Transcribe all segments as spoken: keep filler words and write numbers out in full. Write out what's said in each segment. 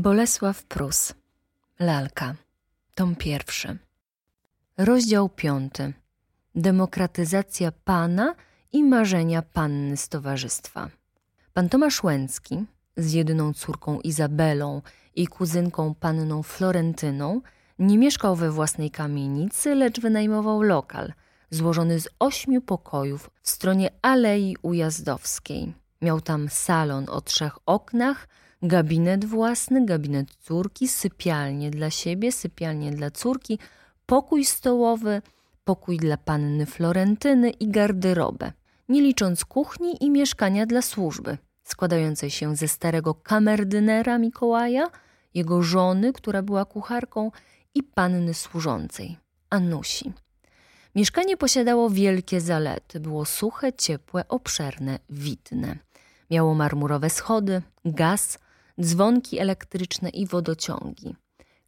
Bolesław Prus, Lalka, tom pierwszy. Rozdział piąty. Demokratyzacja pana i marzenia panny z towarzystwa. Pan Tomasz Łęcki z jedyną córką Izabelą i kuzynką panną Florentyną nie mieszkał we własnej kamienicy, lecz wynajmował lokal złożony z ośmiu pokojów w stronie Alei Ujazdowskiej. Miał tam salon o trzech oknach, gabinet własny, gabinet córki, sypialnię dla siebie, sypialnię dla córki, pokój stołowy, pokój dla panny Florentyny i garderobę, nie licząc kuchni i mieszkania dla służby, składającej się ze starego kamerdynera Mikołaja, jego żony, która była kucharką, i panny służącej, Anusi. Mieszkanie posiadało wielkie zalety, było suche, ciepłe, obszerne, widne. Miało marmurowe schody, gaz, dzwonki elektryczne i wodociągi.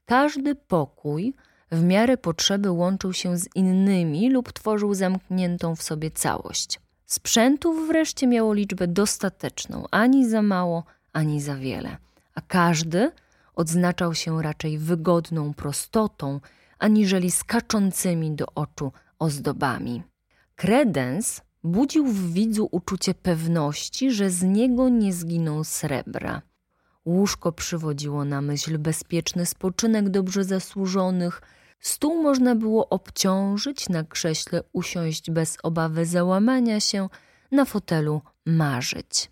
Każdy pokój w miarę potrzeby łączył się z innymi lub tworzył zamkniętą w sobie całość. Sprzętów wreszcie miało liczbę dostateczną, ani za mało, ani za wiele. A każdy odznaczał się raczej wygodną prostotą, aniżeli skaczącymi do oczu ozdobami. Kredens budził w widzu uczucie pewności, że z niego nie zginą srebra. Łóżko przywodziło na myśl bezpieczny spoczynek dobrze zasłużonych. Stół można było obciążyć, na krześle usiąść bez obawy załamania się, na fotelu marzyć.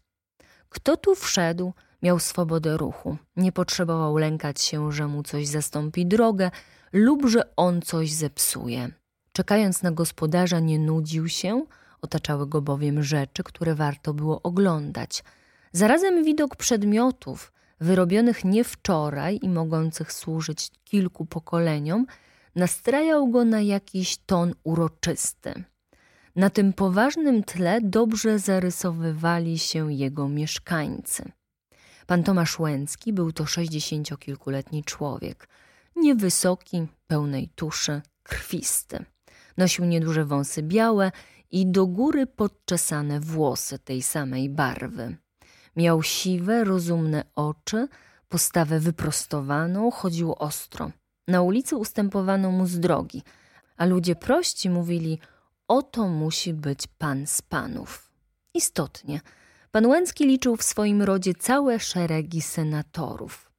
Kto tu wszedł, miał swobodę ruchu. Nie potrzebował lękać się, że mu coś zastąpi drogę lub że on coś zepsuje. Czekając na gospodarza, nie nudził się, otaczały go bowiem rzeczy, które warto było oglądać. Zarazem widok przedmiotów, wyrobionych nie wczoraj i mogących służyć kilku pokoleniom, nastrajał go na jakiś ton uroczysty. Na tym poważnym tle dobrze zarysowywali się jego mieszkańcy. Pan Tomasz Łęcki był to sześćdziesięciokilkuletni człowiek, niewysoki, pełnej tuszy, krwisty. Nosił nieduże wąsy białe i do góry podczesane włosy tej samej barwy. Miał siwe, rozumne oczy, postawę wyprostowaną, chodził ostro. Na ulicy ustępowano mu z drogi, a ludzie prości mówili: oto musi być pan z panów. Istotnie, pan Łęcki liczył w swoim rodzie całe szeregi senatorów.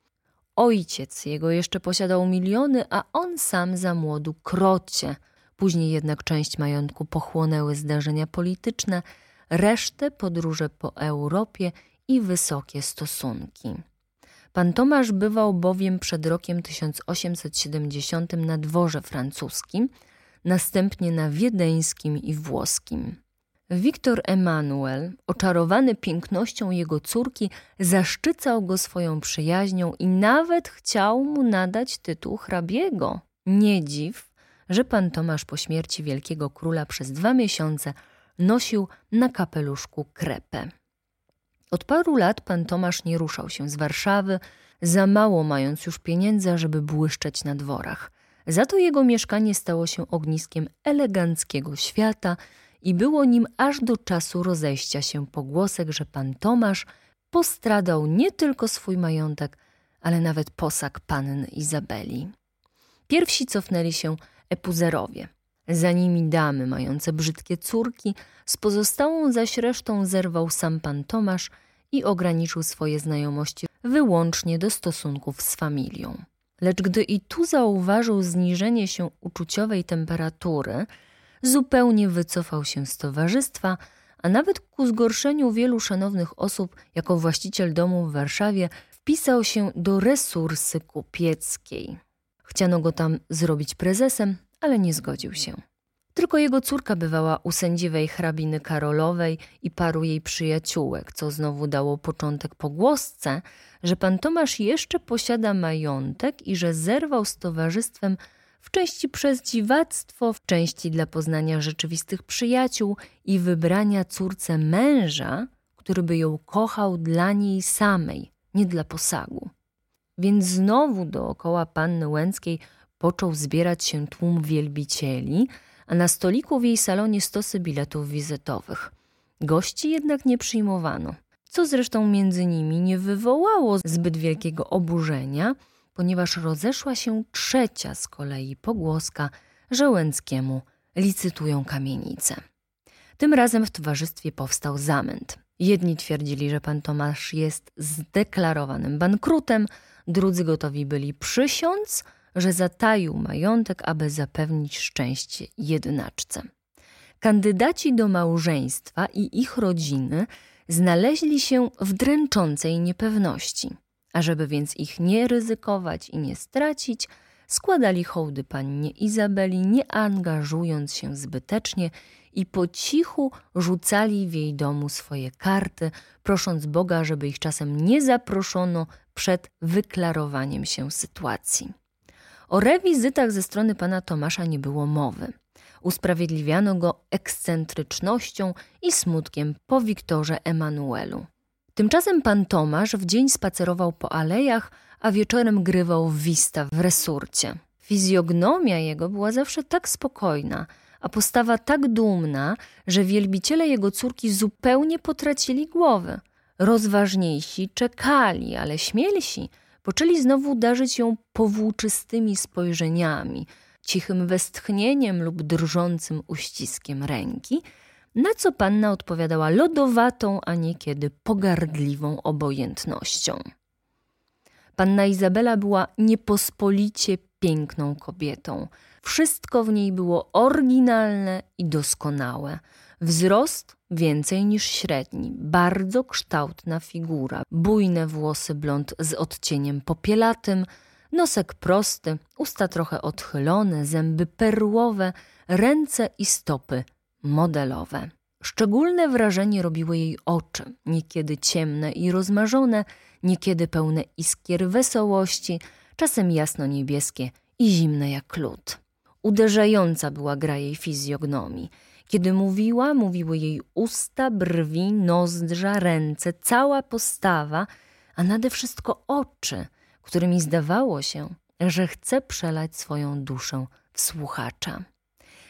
Ojciec jego jeszcze posiadał miliony, a on sam za młodu krocie. Później jednak część majątku pochłonęły zdarzenia polityczne, resztę podróże po Europie i wysokie stosunki. Pan Tomasz bywał bowiem przed rokiem tysiąc osiemset siedemdziesiątym na dworze francuskim, następnie na wiedeńskim i włoskim. Wiktor Emanuel, oczarowany pięknością jego córki, zaszczycał go swoją przyjaźnią i nawet chciał mu nadać tytuł hrabiego. Nie dziw, że pan Tomasz po śmierci wielkiego króla przez dwa miesiące nosił na kapeluszku krepę. Od paru lat pan Tomasz nie ruszał się z Warszawy, za mało mając już pieniędzy, żeby błyszczeć na dworach. Za to jego mieszkanie stało się ogniskiem eleganckiego świata i było nim aż do czasu rozejścia się pogłosek, że pan Tomasz postradał nie tylko swój majątek, ale nawet posag panny Izabeli. Pierwsi cofnęli się epuzerowie. Za nimi damy mające brzydkie córki, z pozostałą zaś resztą zerwał sam pan Tomasz i ograniczył swoje znajomości wyłącznie do stosunków z familią. Lecz gdy i tu zauważył zniżenie się uczuciowej temperatury, zupełnie wycofał się z towarzystwa, a nawet ku zgorszeniu wielu szanownych osób jako właściciel domu w Warszawie wpisał się do resursy kupieckiej. Chciano go tam zrobić prezesem, ale nie zgodził się. Tylko jego córka bywała u sędziwej hrabiny Karolowej i paru jej przyjaciółek, co znowu dało początek pogłosce, że pan Tomasz jeszcze posiada majątek i że zerwał z towarzystwem w części przez dziwactwo, w części dla poznania rzeczywistych przyjaciół i wybrania córce męża, który by ją kochał dla niej samej, nie dla posagu. Więc znowu dookoła panny Łęckiej począł zbierać się tłum wielbicieli, a na stoliku w jej salonie stosy biletów wizytowych. Gości jednak nie przyjmowano. co zresztą między nimi nie wywołało zbyt wielkiego oburzenia, ponieważ rozeszła się trzecia z kolei pogłoska, że Łęckiemu licytują kamienicę. Tym razem w towarzystwie powstał zamęt. Jedni twierdzili, że pan Tomasz jest zdeklarowanym bankrutem, drudzy gotowi byli przysiąc, że zataił majątek, aby zapewnić szczęście jednaczce. Kandydaci do małżeństwa i ich rodziny znaleźli się w dręczącej niepewności. A żeby więc ich nie ryzykować i nie stracić, składali hołdy pannie Izabeli, nie angażując się zbytecznie i po cichu rzucali w jej domu swoje karty, prosząc Boga, żeby ich czasem nie zaproszono przed wyklarowaniem się sytuacji. O rewizytach ze strony pana Tomasza nie było mowy. Usprawiedliwiano go ekscentrycznością i smutkiem po Wiktorze Emanuelu. Tymczasem pan Tomasz w dzień spacerował po alejach, a wieczorem grywał w wista w resurcie. Fizjognomia jego była zawsze tak spokojna, a postawa tak dumna, że wielbiciele jego córki zupełnie potracili głowy. Rozważniejsi czekali, ale śmielsi poczęli znowu darzyć ją powłóczystymi spojrzeniami, cichym westchnieniem lub drżącym uściskiem ręki, na co panna odpowiadała lodowatą, a niekiedy pogardliwą obojętnością. Panna Izabela była niepospolicie piękną kobietą. Wszystko w niej było oryginalne i doskonałe. Wzrost więcej niż średni, bardzo kształtna figura, bujne włosy blond z odcieniem popielatym, nosek prosty, usta trochę odchylone, zęby perłowe, ręce i stopy modelowe. Szczególne wrażenie robiły jej oczy, niekiedy ciemne i rozmarzone, niekiedy pełne iskier wesołości, czasem jasno-niebieskie i zimne jak lód. Uderzająca była gra jej fizjognomii. Kiedy mówiła, mówiły jej usta, brwi, nozdrza, ręce, cała postawa, a nade wszystko oczy, którymi zdawało się, że chce przelać swoją duszę w słuchacza.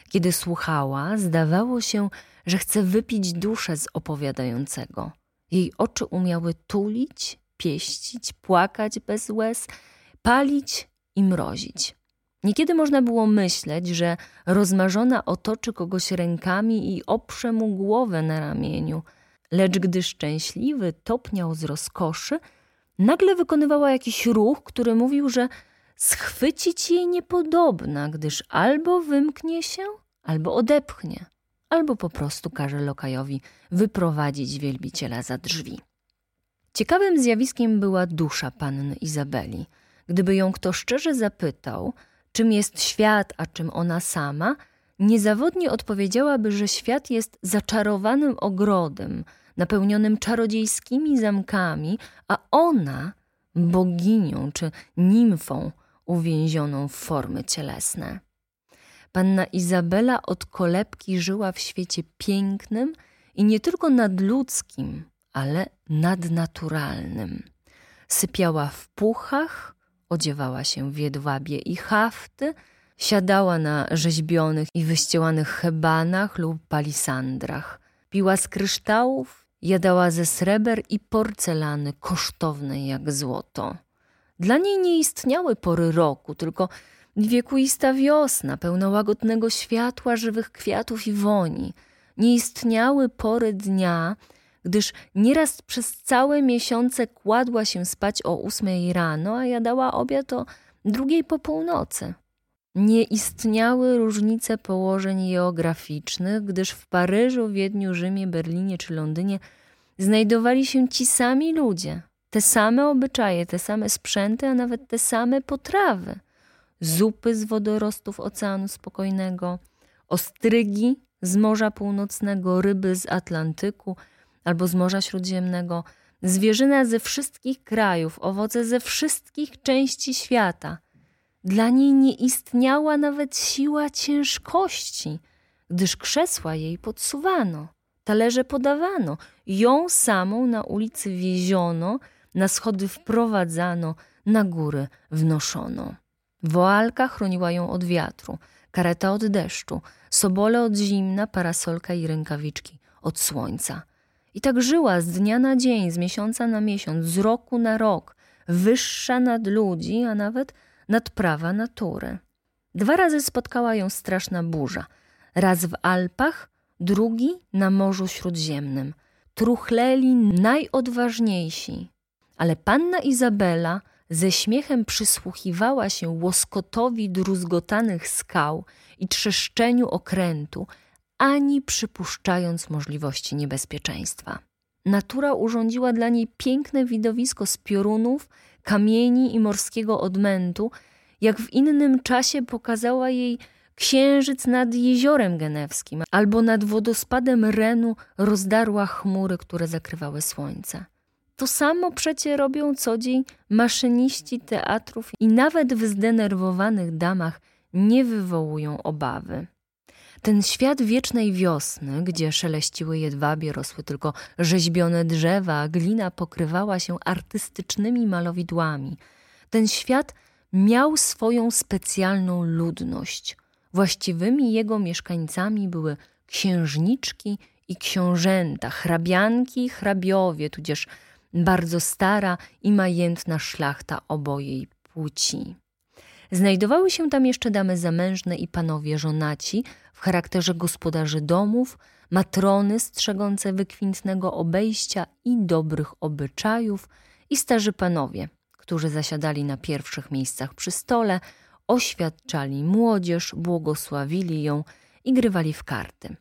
Kiedy słuchała, zdawało się, że chce wypić duszę z opowiadającego. Jej oczy umiały tulić, pieścić, płakać bez łez, palić i mrozić. Niekiedy można było myśleć, że rozmarzona otoczy kogoś rękami i oprze mu głowę na ramieniu, lecz gdy szczęśliwy topniał z rozkoszy, nagle wykonywała jakiś ruch, który mówił, że schwycić jej niepodobna, gdyż albo wymknie się, albo odepchnie, albo po prostu każe lokajowi wyprowadzić wielbiciela za drzwi. Ciekawym zjawiskiem była dusza panny Izabeli. Gdyby ją kto szczerze zapytał, czym jest świat, a czym ona sama, niezawodnie odpowiedziałaby, że świat jest zaczarowanym ogrodem, napełnionym czarodziejskimi zamkami, a ona boginią czy nimfą uwięzioną w formy cielesne. Panna Izabela od kolebki żyła w świecie pięknym i nie tylko nadludzkim, ale nadnaturalnym. Sypiała w puchach, odziewała się w jedwabie i hafty, siadała na rzeźbionych i wyścielanych hebanach lub palisandrach, piła z kryształów, jadała ze sreber i porcelany kosztownej jak złoto. Dla niej nie istniały pory roku, tylko wiekuista wiosna, pełna łagodnego światła, żywych kwiatów i woni. Nie istniały pory dnia, gdyż nieraz przez całe miesiące kładła się spać o ósmej rano, a jadała obiad o drugiej po północy. Nie istniały różnice położeń geograficznych, gdyż w Paryżu, Wiedniu, Rzymie, Berlinie czy Londynie znajdowali się ci sami ludzie, te same obyczaje, te same sprzęty, a nawet te same potrawy. Zupy z wodorostów Oceanu Spokojnego, ostrygi z Morza Północnego, ryby z Atlantyku albo z Morza Śródziemnego, zwierzyna ze wszystkich krajów, owoce ze wszystkich części świata. Dla niej nie istniała nawet siła ciężkości, gdyż krzesła jej podsuwano, talerze podawano, ją samą na ulicy wieziono, na schody wprowadzano, na góry wnoszono. Woalka chroniła ją od wiatru, kareta od deszczu, sobole od zimna, parasolka i rękawiczki od słońca. I tak żyła z dnia na dzień, z miesiąca na miesiąc, z roku na rok, wyższa nad ludzi, a nawet nad prawa natury. Dwa razy spotkała ją straszna burza. Raz w Alpach, drugi na Morzu Śródziemnym. Truchleli najodważniejsi. Ale panna Izabela ze śmiechem przysłuchiwała się łoskotowi druzgotanych skał i trzeszczeniu okrętu, ani przypuszczając możliwości niebezpieczeństwa. Natura urządziła dla niej piękne widowisko z piorunów, kamieni i morskiego odmętu, jak w innym czasie pokazała jej księżyc nad Jeziorem Genewskim albo nad wodospadem Renu rozdarła chmury, które zakrywały słońce. To samo przecie robią co dzień maszyniści teatrów i nawet w zdenerwowanych damach nie wywołują obawy. Ten świat wiecznej wiosny, gdzie szeleściły jedwabie, rosły tylko rzeźbione drzewa, glina pokrywała się artystycznymi malowidłami. Ten świat miał swoją specjalną ludność. Właściwymi jego mieszkańcami były księżniczki i książęta, hrabianki i hrabiowie, tudzież bardzo stara i majętna szlachta obojej płci. Znajdowały się tam jeszcze damy zamężne i panowie żonaci w charakterze gospodarzy domów, matrony strzegące wykwintnego obejścia i dobrych obyczajów i starzy panowie, którzy zasiadali na pierwszych miejscach przy stole, oświadczali młodzież, błogosławili ją i grywali w karty.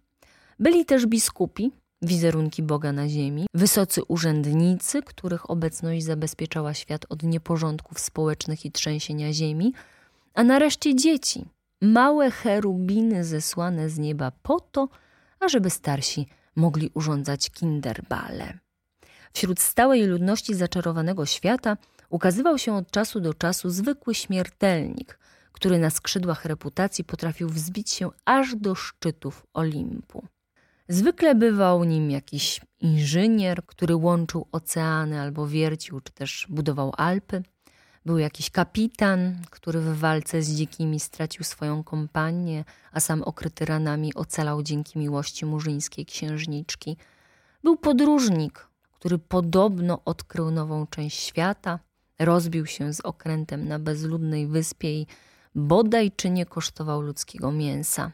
Byli też biskupi, wizerunki Boga na ziemi, wysocy urzędnicy, których obecność zabezpieczała świat od nieporządków społecznych i trzęsienia ziemi, a nareszcie dzieci, małe cherubiny zesłane z nieba po to, ażeby starsi mogli urządzać kinderbale. Wśród stałej ludności zaczarowanego świata ukazywał się od czasu do czasu zwykły śmiertelnik, który na skrzydłach reputacji potrafił wzbić się aż do szczytów Olimpu. Zwykle bywał nim jakiś inżynier, który łączył oceany albo wiercił, czy też budował Alpy. Był jakiś kapitan, który w walce z dzikimi stracił swoją kompanię, a sam okryty ranami ocalał dzięki miłości murzyńskiej księżniczki. Był podróżnik, który podobno odkrył nową część świata, rozbił się z okrętem na bezludnej wyspie i bodaj czy nie kosztował ludzkiego mięsa.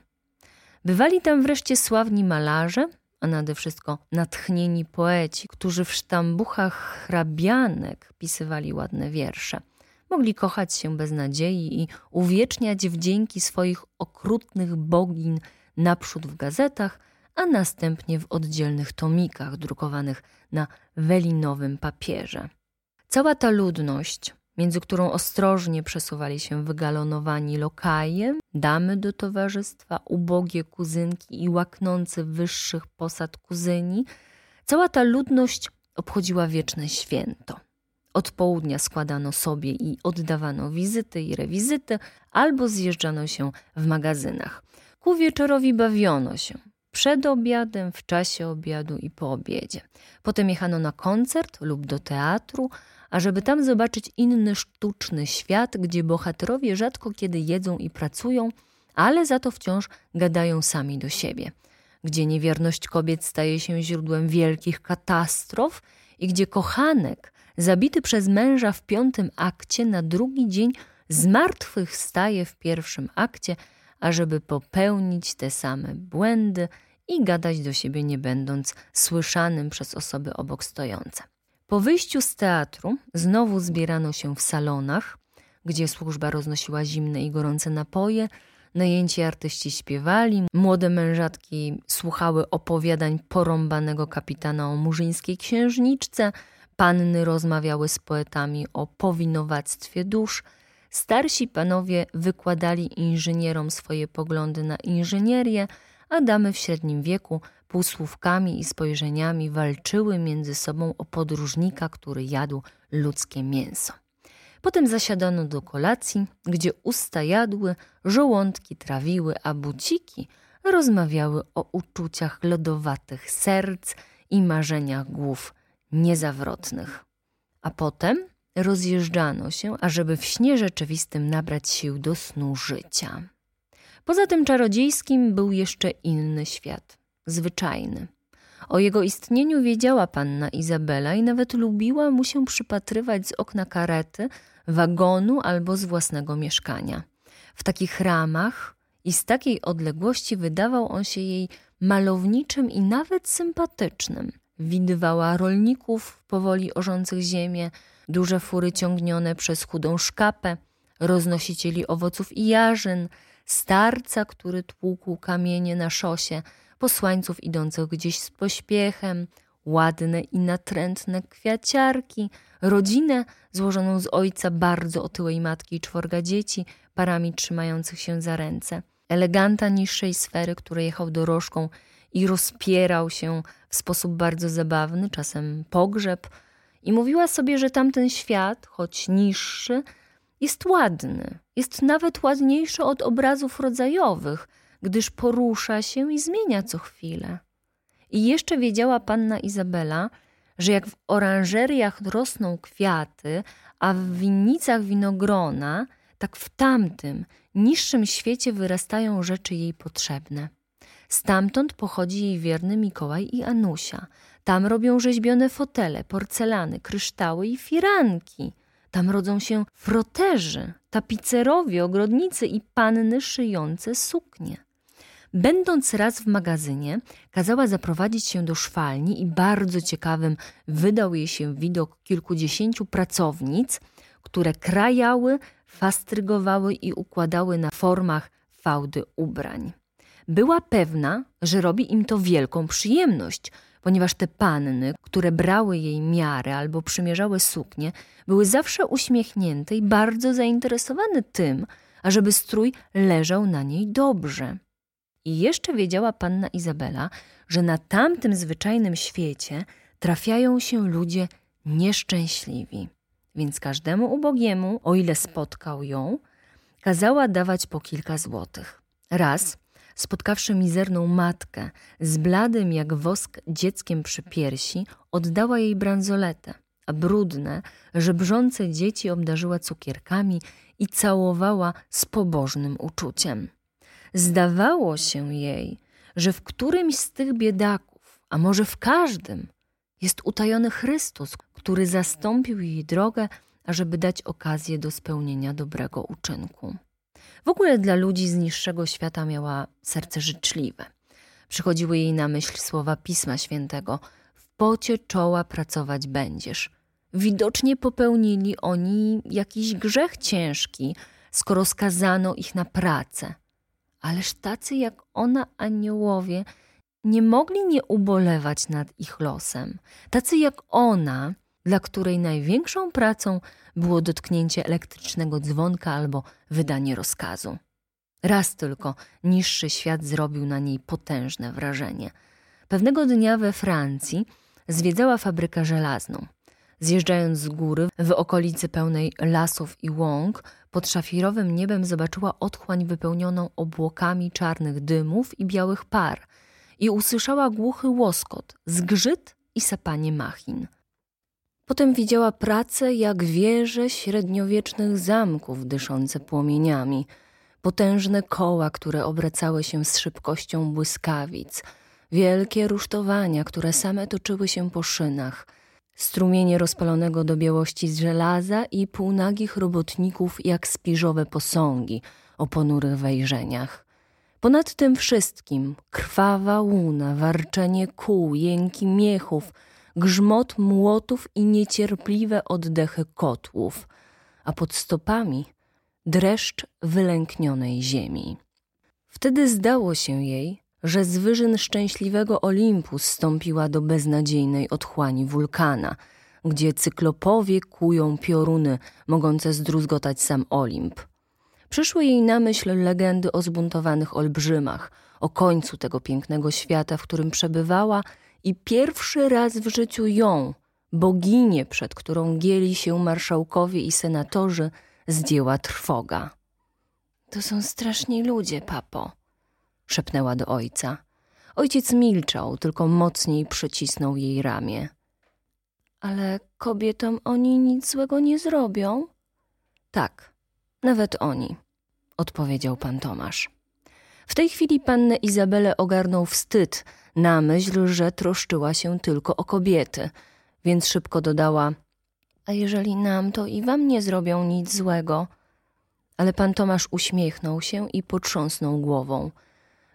Bywali tam wreszcie sławni malarze, a nade wszystko natchnieni poeci, którzy w sztambuchach hrabianek pisywali ładne wiersze. Mogli kochać się bez nadziei i uwieczniać wdzięki swoich okrutnych bogin naprzód w gazetach, a następnie w oddzielnych tomikach drukowanych na welinowym papierze. Cała ta ludność, między którą ostrożnie przesuwali się wygalonowani lokaje, damy do towarzystwa, ubogie kuzynki i łaknący wyższych posad kuzyni, cała ta ludność obchodziła wieczne święto. Od południa składano sobie i oddawano wizyty i rewizyty, albo zjeżdżano się w magazynach. Ku wieczorowi bawiono się. Przed obiadem, w czasie obiadu i po obiedzie. Potem jechano na koncert lub do teatru, ażeby tam zobaczyć inny sztuczny świat, gdzie bohaterowie rzadko kiedy jedzą i pracują, ale za to wciąż gadają sami do siebie. Gdzie niewierność kobiet staje się źródłem wielkich katastrof i gdzie kochanek, zabity przez męża w piątym akcie, na drugi dzień zmartwychwstaje w pierwszym akcie, ażeby popełnić te same błędy i gadać do siebie nie będąc słyszanym przez osoby obok stojące. Po wyjściu z teatru znowu zbierano się w salonach, gdzie służba roznosiła zimne i gorące napoje, najęci artyści śpiewali, młode mężatki słuchały opowiadań porąbanego kapitana o murzyńskiej księżniczce, panny rozmawiały z poetami o powinowactwie dusz, starsi panowie wykładali inżynierom swoje poglądy na inżynierię, a damy w średnim wieku półsłówkami i spojrzeniami walczyły między sobą o podróżnika, który jadł ludzkie mięso. Potem zasiadano do kolacji, gdzie usta jadły, żołądki trawiły, a buciki rozmawiały o uczuciach lodowatych serc i marzeniach głów niezawrotnych. A potem rozjeżdżano się, ażeby w śnie rzeczywistym nabrać sił do snu życia. Poza tym czarodziejskim był jeszcze inny świat, zwyczajny. O jego istnieniu wiedziała panna Izabela i nawet lubiła mu się przypatrywać z okna karety, wagonu albo z własnego mieszkania. W takich ramach i z takiej odległości wydawał on się jej malowniczym i nawet sympatycznym. Widywała rolników powoli orzących ziemię, duże fury ciągnione przez chudą szkapę, roznosicieli owoców i jarzyn, starca, który tłukł kamienie na szosie, posłańców idących gdzieś z pośpiechem, ładne i natrętne kwiaciarki, rodzinę złożoną z ojca, bardzo otyłej matki i czworga dzieci, parami trzymających się za ręce. Eleganta niższej sfery, który jechał dorożką i rozpierał się w sposób bardzo zabawny, czasem pogrzeb, i mówiła sobie, że tamten świat, choć niższy, jest ładny, jest nawet ładniejszy od obrazów rodzajowych, gdyż porusza się i zmienia co chwilę. I jeszcze wiedziała panna Izabela, że jak w oranżeriach rosną kwiaty, a w winnicach winogrona, tak w tamtym, niższym świecie wyrastają rzeczy jej potrzebne. Stamtąd pochodzi jej wierny Mikołaj i Anusia. Tam robią rzeźbione fotele, porcelany, kryształy i firanki. Tam rodzą się froterzy, tapicerowie, ogrodnicy i panny szyjące suknie. Będąc raz w magazynie, kazała zaprowadzić się do szwalni i bardzo ciekawym wydał jej się widok kilkudziesięciu pracownic, które krajały, fastrygowały i układały na formach fałdy ubrań. Była pewna, że robi im to wielką przyjemność, ponieważ te panny, które brały jej miarę albo przymierzały suknie, były zawsze uśmiechnięte i bardzo zainteresowane tym, ażeby strój leżał na niej dobrze. I jeszcze wiedziała panna Izabela, że na tamtym zwyczajnym świecie trafiają się ludzie nieszczęśliwi. Więc każdemu ubogiemu, o ile spotkał ją, kazała dawać po kilka złotych. Raz, spotkawszy mizerną matkę z bladym jak wosk dzieckiem przy piersi, oddała jej bransoletę, a brudne, żebrzące dzieci obdarzyła cukierkami i całowała z pobożnym uczuciem. Zdawało się jej, że w którymś z tych biedaków, a może w każdym, jest utajony Chrystus, który zastąpił jej drogę, ażeby dać okazję do spełnienia dobrego uczynku. W ogóle dla ludzi z niższego świata miała serce życzliwe. Przychodziły jej na myśl słowa Pisma Świętego: w pocie czoła pracować będziesz. Widocznie popełnili oni jakiś grzech ciężki, skoro skazano ich na pracę. Ależ tacy jak ona aniołowie nie mogli nie ubolewać nad ich losem. Tacy jak ona, dla której największą pracą było dotknięcie elektrycznego dzwonka albo wydanie rozkazu. Raz tylko niższy świat zrobił na niej potężne wrażenie. Pewnego dnia we Francji zwiedzała fabrykę żelazną. Zjeżdżając z góry w okolicy pełnej lasów i łąk, pod szafirowym niebem zobaczyła otchłań wypełnioną obłokami czarnych dymów i białych par i usłyszała głuchy łoskot, zgrzyt i sapanie machin. Potem widziała pracę jak wieże średniowiecznych zamków dyszące płomieniami, potężne koła, które obracały się z szybkością błyskawic, wielkie rusztowania, które same toczyły się po szynach, strumienie rozpalonego do białości z żelaza i półnagich robotników jak spiżowe posągi o ponurych wejrzeniach. Ponad tym wszystkim krwawa łuna, warczenie kół, jęki miechów, grzmot młotów i niecierpliwe oddechy kotłów, a pod stopami dreszcz wylęknionej ziemi. Wtedy zdało się jej, że z wyżyn szczęśliwego Olimpu zstąpiła do beznadziejnej otchłani wulkana, gdzie cyklopowie kują pioruny mogące zdruzgotać sam Olimp. Przyszły jej na myśl legendy o zbuntowanych olbrzymach, o końcu tego pięknego świata, w którym przebywała, i pierwszy raz w życiu ją, boginię, przed którą gięli się marszałkowie i senatorzy, zdjęła trwoga. To są straszni ludzie, papo, szepnęła do ojca. Ojciec milczał, tylko mocniej przycisnął jej ramię. Ale kobietom oni nic złego nie zrobią? Tak, nawet oni, odpowiedział pan Tomasz. W tej chwili pannę Izabelę ogarnął wstyd na myśl, że troszczyła się tylko o kobiety, więc szybko dodała: a jeżeli nam, to i wam nie zrobią nic złego. Ale pan Tomasz uśmiechnął się i potrząsnął głową.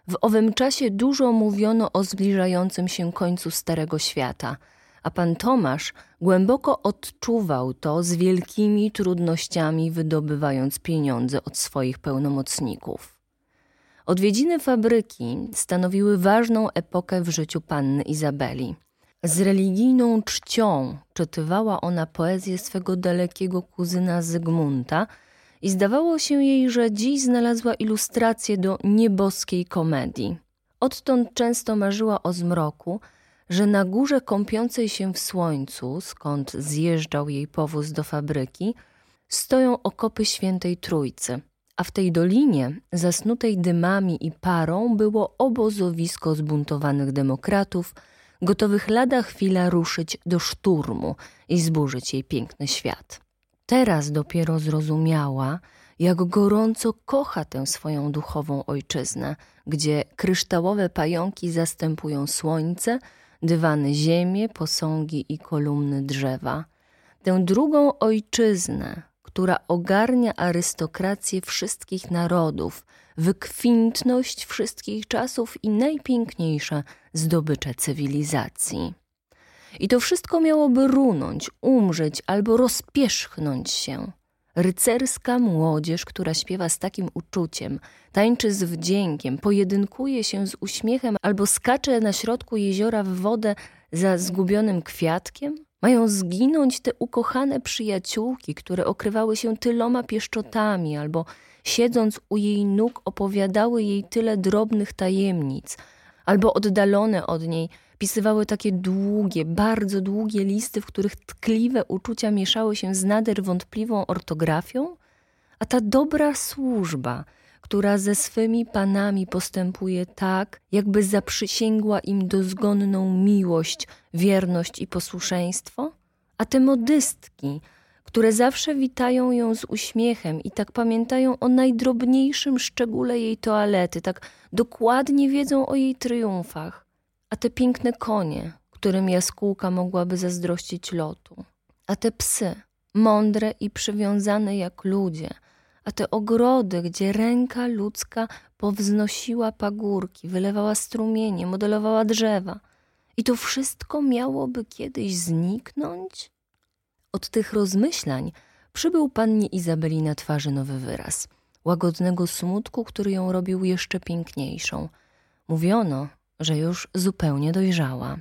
W owym czasie dużo mówiono o zbliżającym się końcu Starego Świata, a pan Tomasz głęboko odczuwał to z wielkimi trudnościami, wydobywając pieniądze od swoich pełnomocników. Odwiedziny fabryki stanowiły ważną epokę w życiu panny Izabeli. Z religijną czcią czytywała ona poezję swego dalekiego kuzyna Zygmunta i zdawało się jej, że dziś znalazła ilustrację do nieboskiej komedii. Odtąd często marzyła o zmroku, że na górze kąpiącej się w słońcu, skąd zjeżdżał jej powóz do fabryki, stoją okopy Świętej Trójcy, a w tej dolinie, zasnutej dymami i parą, było obozowisko zbuntowanych demokratów, gotowych lada chwila ruszyć do szturmu i zburzyć jej piękny świat. Teraz dopiero zrozumiała, jak gorąco kocha tę swoją duchową ojczyznę, gdzie kryształowe pająki zastępują słońce, dywany ziemię, posągi i kolumny drzewa. Tę drugą ojczyznę, która ogarnia arystokrację wszystkich narodów, wykwintność wszystkich czasów i najpiękniejsze zdobycze cywilizacji. I to wszystko miałoby runąć, umrzeć albo rozpierzchnąć się. Rycerska młodzież, która śpiewa z takim uczuciem, tańczy z wdziękiem, pojedynkuje się z uśmiechem albo skacze na środku jeziora w wodę za zgubionym kwiatkiem? Mają zginąć te ukochane przyjaciółki, które okrywały się tyloma pieszczotami albo siedząc u jej nóg opowiadały jej tyle drobnych tajemnic, albo oddalone od niej pisywały takie długie, bardzo długie listy, w których tkliwe uczucia mieszały się z nader wątpliwą ortografią? A ta dobra służba, która ze swymi panami postępuje tak, jakby zaprzysięgła im dozgonną miłość, wierność i posłuszeństwo? A te modystki, które zawsze witają ją z uśmiechem i tak pamiętają o najdrobniejszym szczególe jej toalety, tak dokładnie wiedzą o jej triumfach. A te piękne konie, którym jaskółka mogłaby zazdrościć lotu. A te psy, mądre i przywiązane jak ludzie. A te ogrody, gdzie ręka ludzka powznosiła pagórki, wylewała strumienie, modelowała drzewa. I to wszystko miałoby kiedyś zniknąć? Od tych rozmyślań przybył pannie Izabeli na twarzy nowy wyraz. Łagodnego smutku, który ją robił jeszcze piękniejszą. Mówiono, że już zupełnie dojrzała.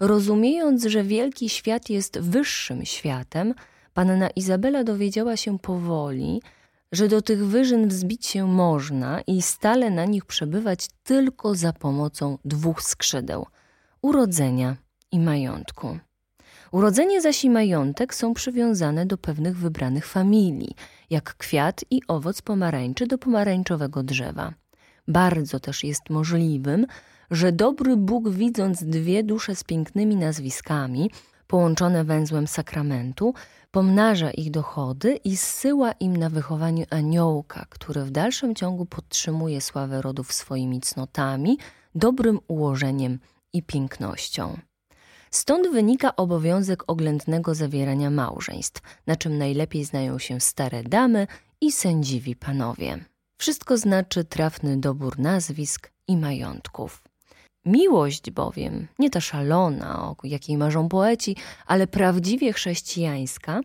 Rozumiejąc, że wielki świat jest wyższym światem, panna Izabela dowiedziała się powoli, że do tych wyżyn wzbić się można i stale na nich przebywać tylko za pomocą dwóch skrzydeł – urodzenia i majątku. Urodzenie zaś i majątek są przywiązane do pewnych wybranych familii, jak kwiat i owoc pomarańczy do pomarańczowego drzewa. Bardzo też jest możliwym, że dobry Bóg, widząc dwie dusze z pięknymi nazwiskami, połączone węzłem sakramentu, pomnaża ich dochody i zsyła im na wychowanie aniołka, który w dalszym ciągu podtrzymuje sławę rodów swoimi cnotami, dobrym ułożeniem i pięknością. Stąd wynika obowiązek oględnego zawierania małżeństw, na czym najlepiej znają się stare damy i sędziwi panowie. Wszystko znaczy trafny dobór nazwisk i majątków. Miłość bowiem, nie ta szalona, o jakiej marzą poeci, ale prawdziwie chrześcijańska,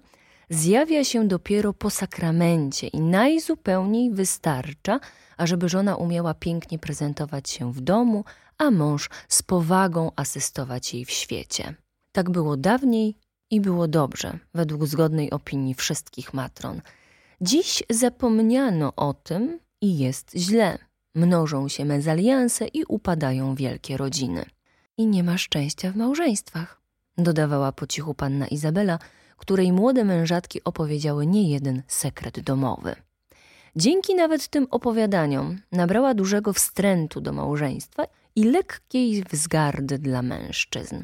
zjawia się dopiero po sakramencie i najzupełniej wystarcza, ażeby żona umiała pięknie prezentować się w domu, a mąż z powagą asystować jej w świecie. Tak było dawniej i było dobrze, według zgodnej opinii wszystkich matron. Dziś zapomniano o tym i jest źle. Mnożą się mezalianse i upadają wielkie rodziny. I nie ma szczęścia w małżeństwach, dodawała po cichu panna Izabela, której młode mężatki opowiedziały niejeden sekret domowy. Dzięki nawet tym opowiadaniom nabrała dużego wstrętu do małżeństwa i lekkiej wzgardy dla mężczyzn.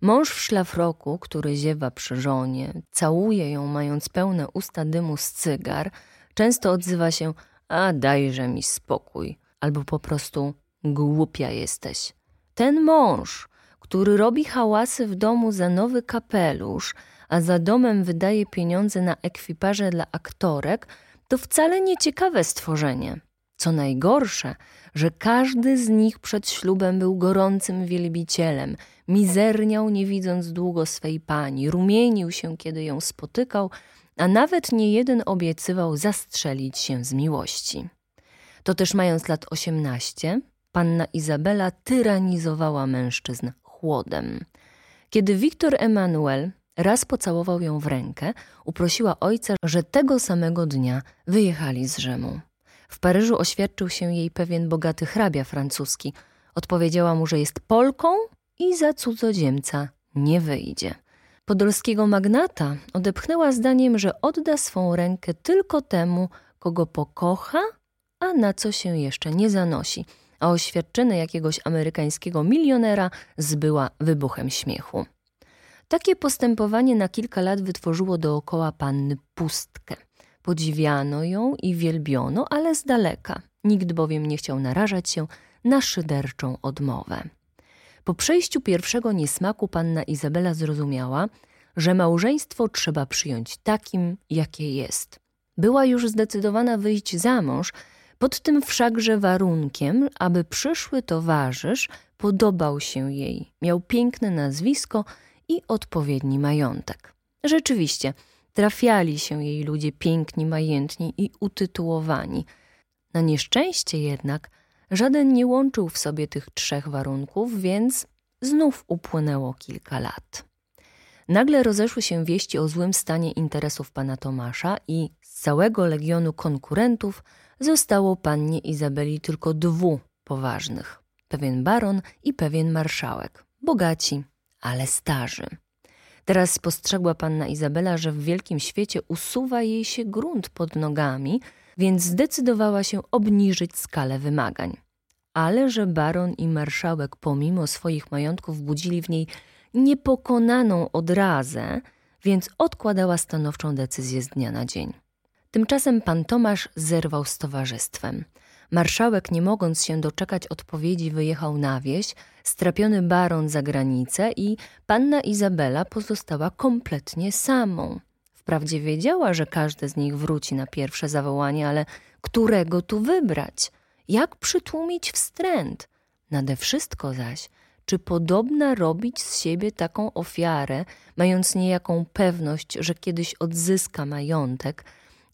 Mąż w szlafroku, który ziewa przy żonie, całuje ją mając pełne usta dymu z cygar, często odzywa się: a dajże mi spokój, albo po prostu głupia jesteś. Ten mąż, który robi hałasy w domu za nowy kapelusz, a za domem wydaje pieniądze na ekwiparze dla aktorek, to wcale nieciekawe stworzenie. Co najgorsze, że każdy z nich przed ślubem był gorącym wielbicielem, mizerniał nie widząc długo swej pani, rumienił się, kiedy ją spotykał, a nawet niejeden obiecywał zastrzelić się z miłości. To też mając lat osiemnaście, panna Izabela tyranizowała mężczyzn chłodem. Kiedy Wiktor Emanuel raz pocałował ją w rękę, uprosiła ojca, że tego samego dnia wyjechali z Rzymu. W Paryżu oświadczył się jej pewien bogaty hrabia francuski. Odpowiedziała mu, że jest Polką i za cudzoziemca nie wyjdzie. Podolskiego magnata odepchnęła zdaniem, że odda swą rękę tylko temu, kogo pokocha, a na co się jeszcze nie zanosi. A oświadczyny jakiegoś amerykańskiego milionera zbyła wybuchem śmiechu. Takie postępowanie na kilka lat wytworzyło dookoła panny pustkę. Podziwiano ją i wielbiono, ale z daleka. Nikt bowiem nie chciał narażać się na szyderczą odmowę. Po przejściu pierwszego niesmaku panna Izabela zrozumiała, że małżeństwo trzeba przyjąć takim, jakie jest. Była już zdecydowana wyjść za mąż, pod tym wszakże warunkiem, aby przyszły towarzysz podobał się jej, miał piękne nazwisko i odpowiedni majątek. Rzeczywiście, trafiali się jej ludzie piękni, majętni i utytułowani. Na nieszczęście jednak żaden nie łączył w sobie tych trzech warunków, więc znów upłynęło kilka lat. Nagle rozeszły się wieści o złym stanie interesów pana Tomasza i z całego legionu konkurentów zostało pannie Izabeli tylko dwu poważnych. Pewien baron i pewien marszałek. Bogaci, ale starzy. Teraz spostrzegła panna Izabela, że w wielkim świecie usuwa jej się grunt pod nogami, więc zdecydowała się obniżyć skalę wymagań. Ale że baron i marszałek pomimo swoich majątków budzili w niej niepokonaną odrazę, więc odkładała stanowczą decyzję z dnia na dzień. Tymczasem pan Tomasz zerwał z towarzystwem. Marszałek, nie mogąc się doczekać odpowiedzi, wyjechał na wieś, strapiony baron za granicę i panna Izabela pozostała kompletnie samą. Wprawdzie wiedziała, że każdy z nich wróci na pierwsze zawołanie, ale którego tu wybrać? Jak przytłumić wstręt? Nade wszystko zaś, czy podobna robić z siebie taką ofiarę, mając niejaką pewność, że kiedyś odzyska majątek,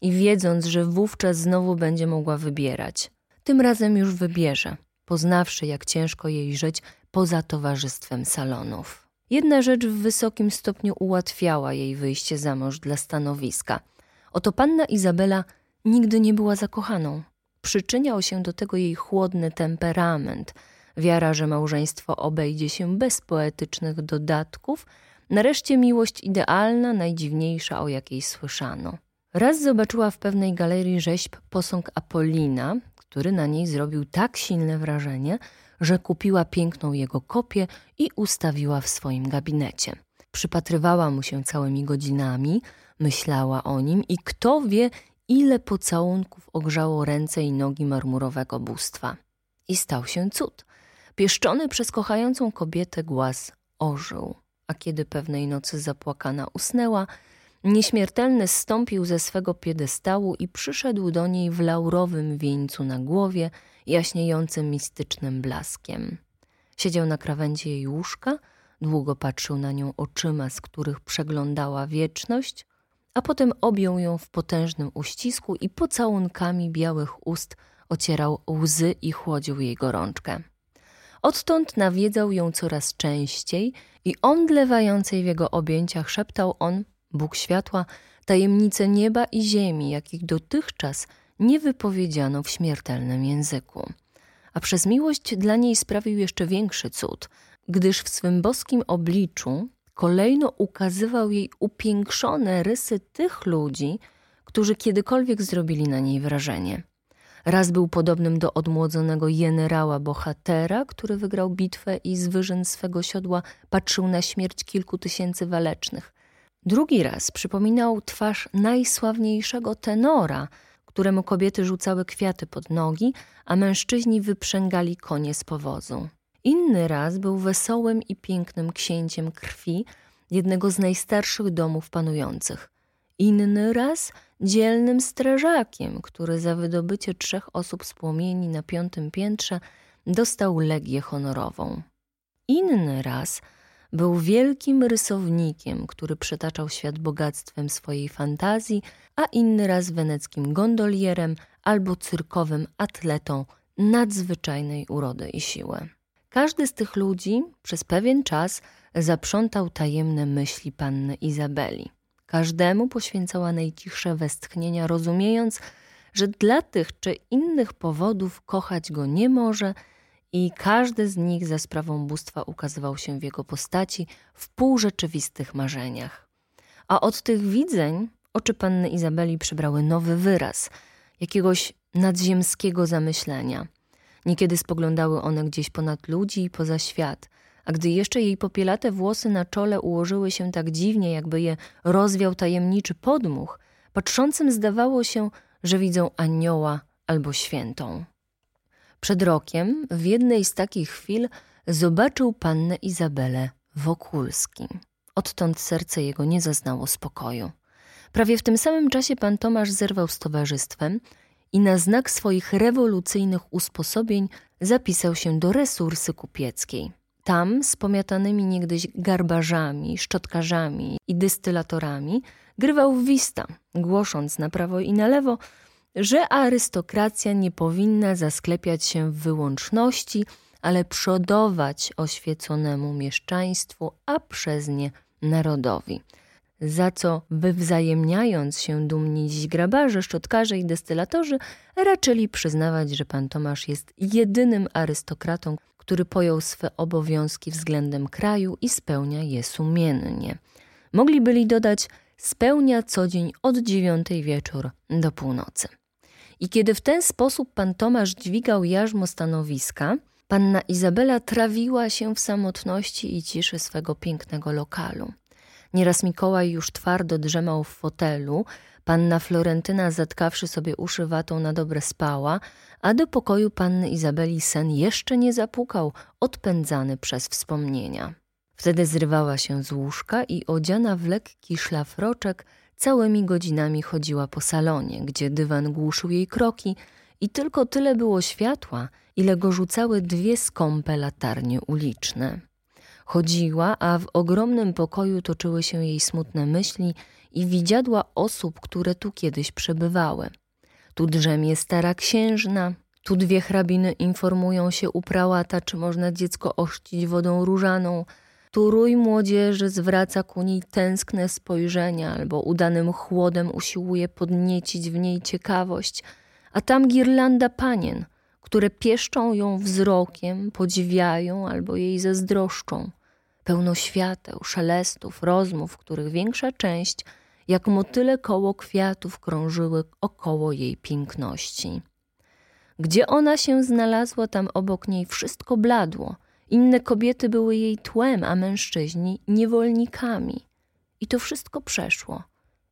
i wiedząc, że wówczas znowu będzie mogła wybierać. Tym razem już wybierze, poznawszy, jak ciężko jej żyć poza towarzystwem salonów. Jedna rzecz w wysokim stopniu ułatwiała jej wyjście za mąż dla stanowiska. Oto panna Izabela nigdy nie była zakochaną. Przyczyniał się do tego jej chłodny temperament, wiara, że małżeństwo obejdzie się bez poetycznych dodatków, nareszcie miłość idealna, najdziwniejsza, o jakiej słyszano. Raz zobaczyła w pewnej galerii rzeźb posąg Apolina, który na niej zrobił tak silne wrażenie, że kupiła piękną jego kopię i ustawiła w swoim gabinecie. Przypatrywała mu się całymi godzinami, myślała o nim i kto wie, ile pocałunków ogrzało ręce i nogi marmurowego bóstwa. I stał się cud. Pieszczony przez kochającą kobietę głaz ożył, a kiedy pewnej nocy zapłakana usnęła, nieśmiertelny zstąpił ze swego piedestału i przyszedł do niej w laurowym wieńcu na głowie, jaśniejącym mistycznym blaskiem. Siedział na krawędzi jej łóżka, długo patrzył na nią oczyma, z których przeglądała wieczność, a potem objął ją w potężnym uścisku i pocałunkami białych ust ocierał łzy i chłodził jej gorączkę. Odtąd nawiedzał ją coraz częściej i omdlewającej w jego objęciach szeptał on, Bóg światła, tajemnice nieba i ziemi, jakich dotychczas nie wypowiedziano w śmiertelnym języku. A przez miłość dla niej sprawił jeszcze większy cud, gdyż w swym boskim obliczu kolejno ukazywał jej upiększone rysy tych ludzi, którzy kiedykolwiek zrobili na niej wrażenie. Raz był podobnym do odmłodzonego jenerała bohatera, który wygrał bitwę i z wyżyn swego siodła patrzył na śmierć kilku tysięcy walecznych. Drugi raz przypominał twarz najsławniejszego tenora, któremu kobiety rzucały kwiaty pod nogi, a mężczyźni wyprzęgali konie z powozu. Inny raz był wesołym i pięknym księciem krwi jednego z najstarszych domów panujących. Inny raz dzielnym strażakiem, który za wydobycie trzech osób z płomieni na piątym piętrze dostał legię honorową. Inny raz był wielkim rysownikiem, który przetaczał świat bogactwem swojej fantazji, a inny raz weneckim gondolierem albo cyrkowym atletą nadzwyczajnej urody i siły. Każdy z tych ludzi przez pewien czas zaprzątał tajemne myśli panny Izabeli. Każdemu poświęcała najcichsze westchnienia, rozumiejąc, że dla tych czy innych powodów kochać go nie może i każdy z nich za sprawą bóstwa ukazywał się w jego postaci w półrzeczywistych marzeniach. A od tych widzeń oczy panny Izabeli przybrały nowy wyraz, jakiegoś nadziemskiego zamyślenia. Niekiedy spoglądały one gdzieś ponad ludzi i poza świat, a gdy jeszcze jej popielate włosy na czole ułożyły się tak dziwnie, jakby je rozwiał tajemniczy podmuch, patrzącym zdawało się, że widzą anioła albo świętą. Przed rokiem w jednej z takich chwil zobaczył pannę Izabelę Wokulski. Odtąd serce jego nie zaznało spokoju. Prawie w tym samym czasie pan Tomasz zerwał z towarzystwem i na znak swoich rewolucyjnych usposobień zapisał się do resursy kupieckiej. Tam z pomiatanymi niegdyś garbarzami, szczotkarzami i dystylatorami grywał w wista, głosząc na prawo i na lewo, że arystokracja nie powinna zasklepiać się w wyłączności, ale przodować oświeconemu mieszczaństwu, a przez nie narodowi. Za co, wywzajemniając się dumni dziś grabarze, szczotkarze i destylatorzy, raczyli przyznawać, że pan Tomasz jest jedynym arystokratą, który pojął swe obowiązki względem kraju i spełnia je sumiennie. Mogli byli dodać, spełnia co dzień od dziewiątej wieczór do północy. I kiedy w ten sposób pan Tomasz dźwigał jarzmo stanowiska, panna Izabela trawiła się w samotności i ciszy swego pięknego lokalu. Nieraz Mikołaj już twardo drzemał w fotelu, panna Florentyna, zatkawszy sobie uszy watą, na dobre spała, a do pokoju panny Izabeli sen jeszcze nie zapukał, odpędzany przez wspomnienia. Wtedy zrywała się z łóżka i odziana w lekki szlafroczek całymi godzinami chodziła po salonie, gdzie dywan głuszył jej kroki i tylko tyle było światła, ile go rzucały dwie skąpe latarnie uliczne. Chodziła, a w ogromnym pokoju toczyły się jej smutne myśli i widziadła osób, które tu kiedyś przebywały. Tu drzemie stara księżna, tu dwie hrabiny informują się u prałata, czy można dziecko ochrzcić wodą różaną, tu rój młodzieży zwraca ku niej tęskne spojrzenia albo udanym chłodem usiłuje podniecić w niej ciekawość, a tam girlanda panien, które pieszczą ją wzrokiem, podziwiają albo jej zazdroszczą. Pełno świateł, szelestów, rozmów, których większa część, jak motyle koło kwiatów, krążyły około jej piękności. Gdzie ona się znalazła, tam obok niej wszystko bladło. Inne kobiety były jej tłem, a mężczyźni niewolnikami. I to wszystko przeszło.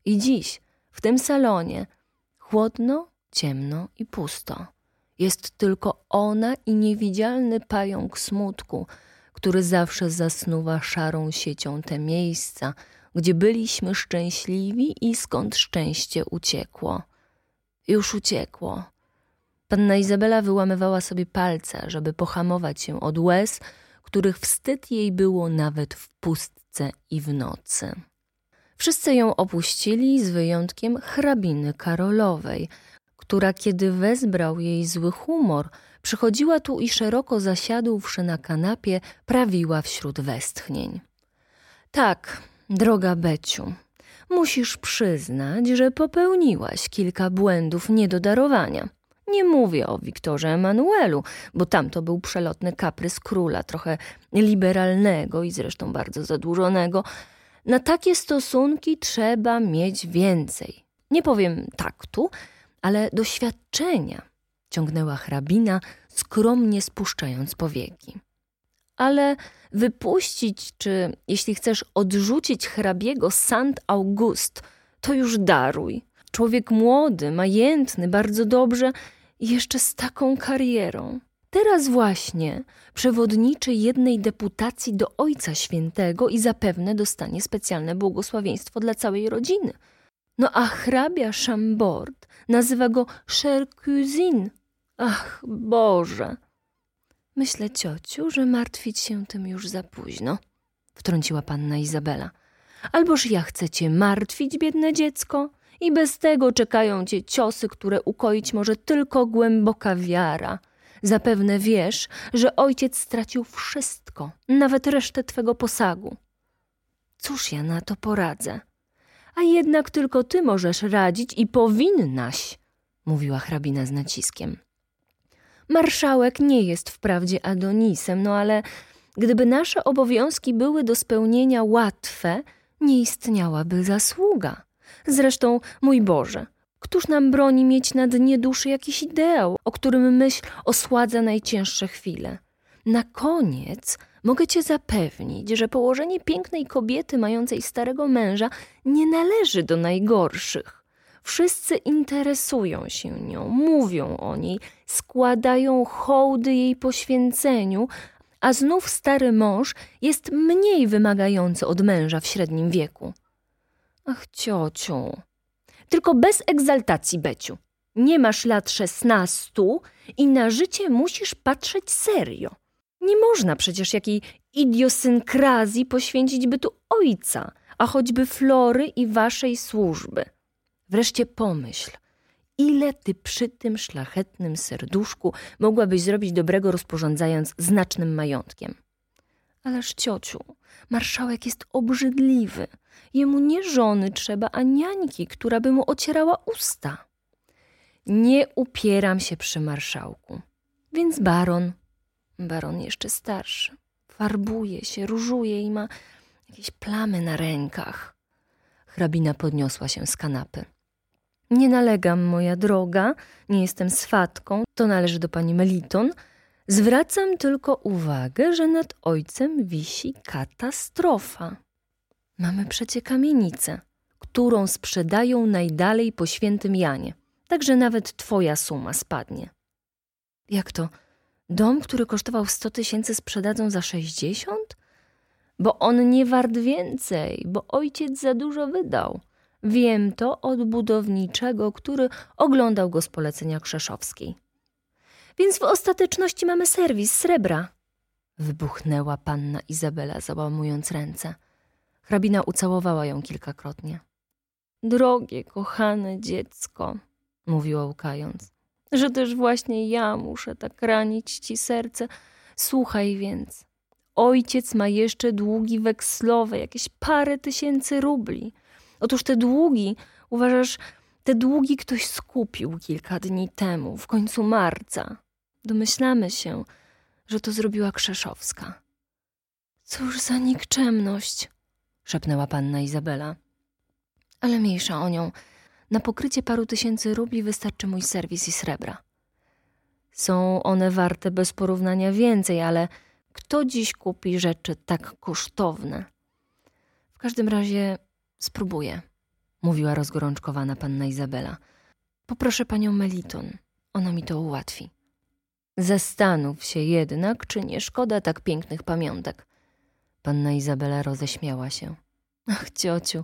I dziś, w tym salonie, chłodno, ciemno i pusto. Jest tylko ona i niewidzialny pająk smutku, który zawsze zasnuwa szarą siecią te miejsca, gdzie byliśmy szczęśliwi i skąd szczęście uciekło. Już uciekło. Panna Izabela wyłamywała sobie palca, żeby pohamować się od łez, których wstyd jej było nawet w pustce i w nocy. Wszyscy ją opuścili z wyjątkiem hrabiny Karolowej, która, kiedy wezbrał jej zły humor, przychodziła tu i szeroko zasiadłszy na kanapie, prawiła wśród westchnień. Tak, droga Beciu, musisz przyznać, że popełniłaś kilka błędów nie do darowania. Nie mówię o Wiktorze Emanuelu, bo tamto był przelotny kaprys króla, trochę liberalnego i zresztą bardzo zadłużonego. Na takie stosunki trzeba mieć więcej. Nie powiem taktu, ale doświadczenia, ciągnęła hrabina, skromnie spuszczając powieki. Ale wypuścić, czy jeśli chcesz odrzucić hrabiego Sant August, to już daruj. Człowiek młody, majętny, bardzo dobrze i jeszcze z taką karierą. Teraz właśnie przewodniczy jednej deputacji do Ojca Świętego i zapewne dostanie specjalne błogosławieństwo dla całej rodziny. No a hrabia Chambord nazywa go cher cousin. Ach, Boże! Myślę, ciociu, że martwić się tym już za późno, wtrąciła panna Izabela. Alboż ja chcę cię martwić, biedne dziecko, i bez tego czekają cię ciosy, które ukoić może tylko głęboka wiara. Zapewne wiesz, że ojciec stracił wszystko, nawet resztę twego posagu. Cóż ja na to poradzę? A jednak tylko ty możesz radzić i powinnaś, mówiła hrabina z naciskiem. Marszałek nie jest wprawdzie Adonisem, no ale gdyby nasze obowiązki były do spełnienia łatwe, nie istniałaby zasługa. Zresztą, mój Boże, któż nam broni mieć na dnie duszy jakiś ideał, o którym myśl osładza najcięższe chwile? Na koniec mogę cię zapewnić, że położenie pięknej kobiety mającej starego męża nie należy do najgorszych. Wszyscy interesują się nią, mówią o niej, składają hołdy jej poświęceniu, a znów stary mąż jest mniej wymagający od męża w średnim wieku. Ach, ciociu, tylko bez egzaltacji, Beciu. Nie masz lat szesnastu i na życie musisz patrzeć serio. Nie można przecież jakiej idiosynkrazji poświęcić bytu ojca, a choćby Flory i waszej służby. Wreszcie pomyśl, ile ty przy tym szlachetnym serduszku mogłabyś zrobić dobrego, rozporządzając znacznym majątkiem. Ależ, ciociu, marszałek jest obrzydliwy. Jemu nie żony trzeba, a niańki, która by mu ocierała usta. Nie upieram się przy marszałku. Więc baron, baron jeszcze starszy, farbuje się, różuje i ma jakieś plamy na rękach. Hrabina podniosła się z kanapy. Nie nalegam, moja droga, nie jestem swatką, to należy do pani Meliton. Zwracam tylko uwagę, że nad ojcem wisi katastrofa. Mamy przecie kamienicę, którą sprzedają najdalej po Świętym Janie. Także nawet twoja suma spadnie. Jak to? Dom, który kosztował sto tysięcy, sprzedadzą za sześćdziesiąt? Bo on nie wart więcej, bo ojciec za dużo wydał. Wiem to od budowniczego, który oglądał go z polecenia Krzeszowskiej. Więc w ostateczności mamy serwis srebra, wybuchnęła panna Izabela, załamując ręce. Hrabina ucałowała ją kilkakrotnie. Drogie, kochane dziecko, mówiła łkając, że też właśnie ja muszę tak ranić ci serce. Słuchaj więc, ojciec ma jeszcze długi wekslowe, jakieś parę tysięcy rubli. Otóż te długi, uważasz, te długi ktoś skupił kilka dni temu, w końcu marca. Domyślamy się, że to zrobiła Krzeszowska. Cóż za nikczemność, szepnęła panna Izabela. Ale mniejsza o nią. Na pokrycie paru tysięcy rubli wystarczy mój serwis i srebra. Są one warte bez porównania więcej, ale kto dziś kupi rzeczy tak kosztowne? W każdym razie spróbuję, mówiła rozgorączkowana panna Izabela. Poproszę panią Meliton, ona mi to ułatwi. Zastanów się jednak, czy nie szkoda tak pięknych pamiątek. Panna Izabela roześmiała się. Ach, ciociu,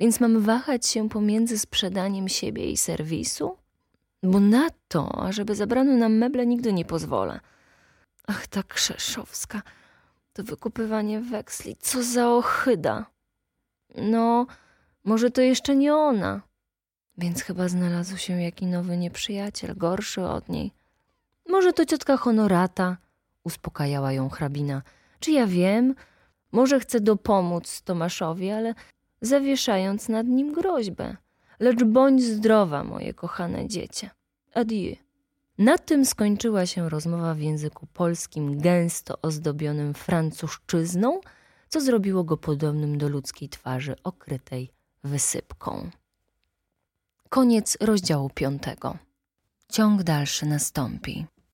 więc mam wahać się pomiędzy sprzedaniem siebie i serwisu? Bo na to, ażeby zabrano nam meble, nigdy nie pozwolę. Ach, ta Krzeszowska, to wykupywanie weksli, co za ohyda. No, może to jeszcze nie ona. Więc chyba znalazł się jaki nowy nieprzyjaciel, gorszy od niej. Może to ciotka Honorata, uspokajała ją hrabina. Czy ja wiem? Może chce dopomóc Tomaszowi, ale zawieszając nad nim groźbę. Lecz bądź zdrowa, moje kochane dziecię. Adieu. Na tym skończyła się rozmowa w języku polskim gęsto ozdobionym francuszczyzną, co zrobiło go podobnym do ludzkiej twarzy okrytej wysypką. Koniec rozdziału piątego. Ciąg dalszy nastąpi.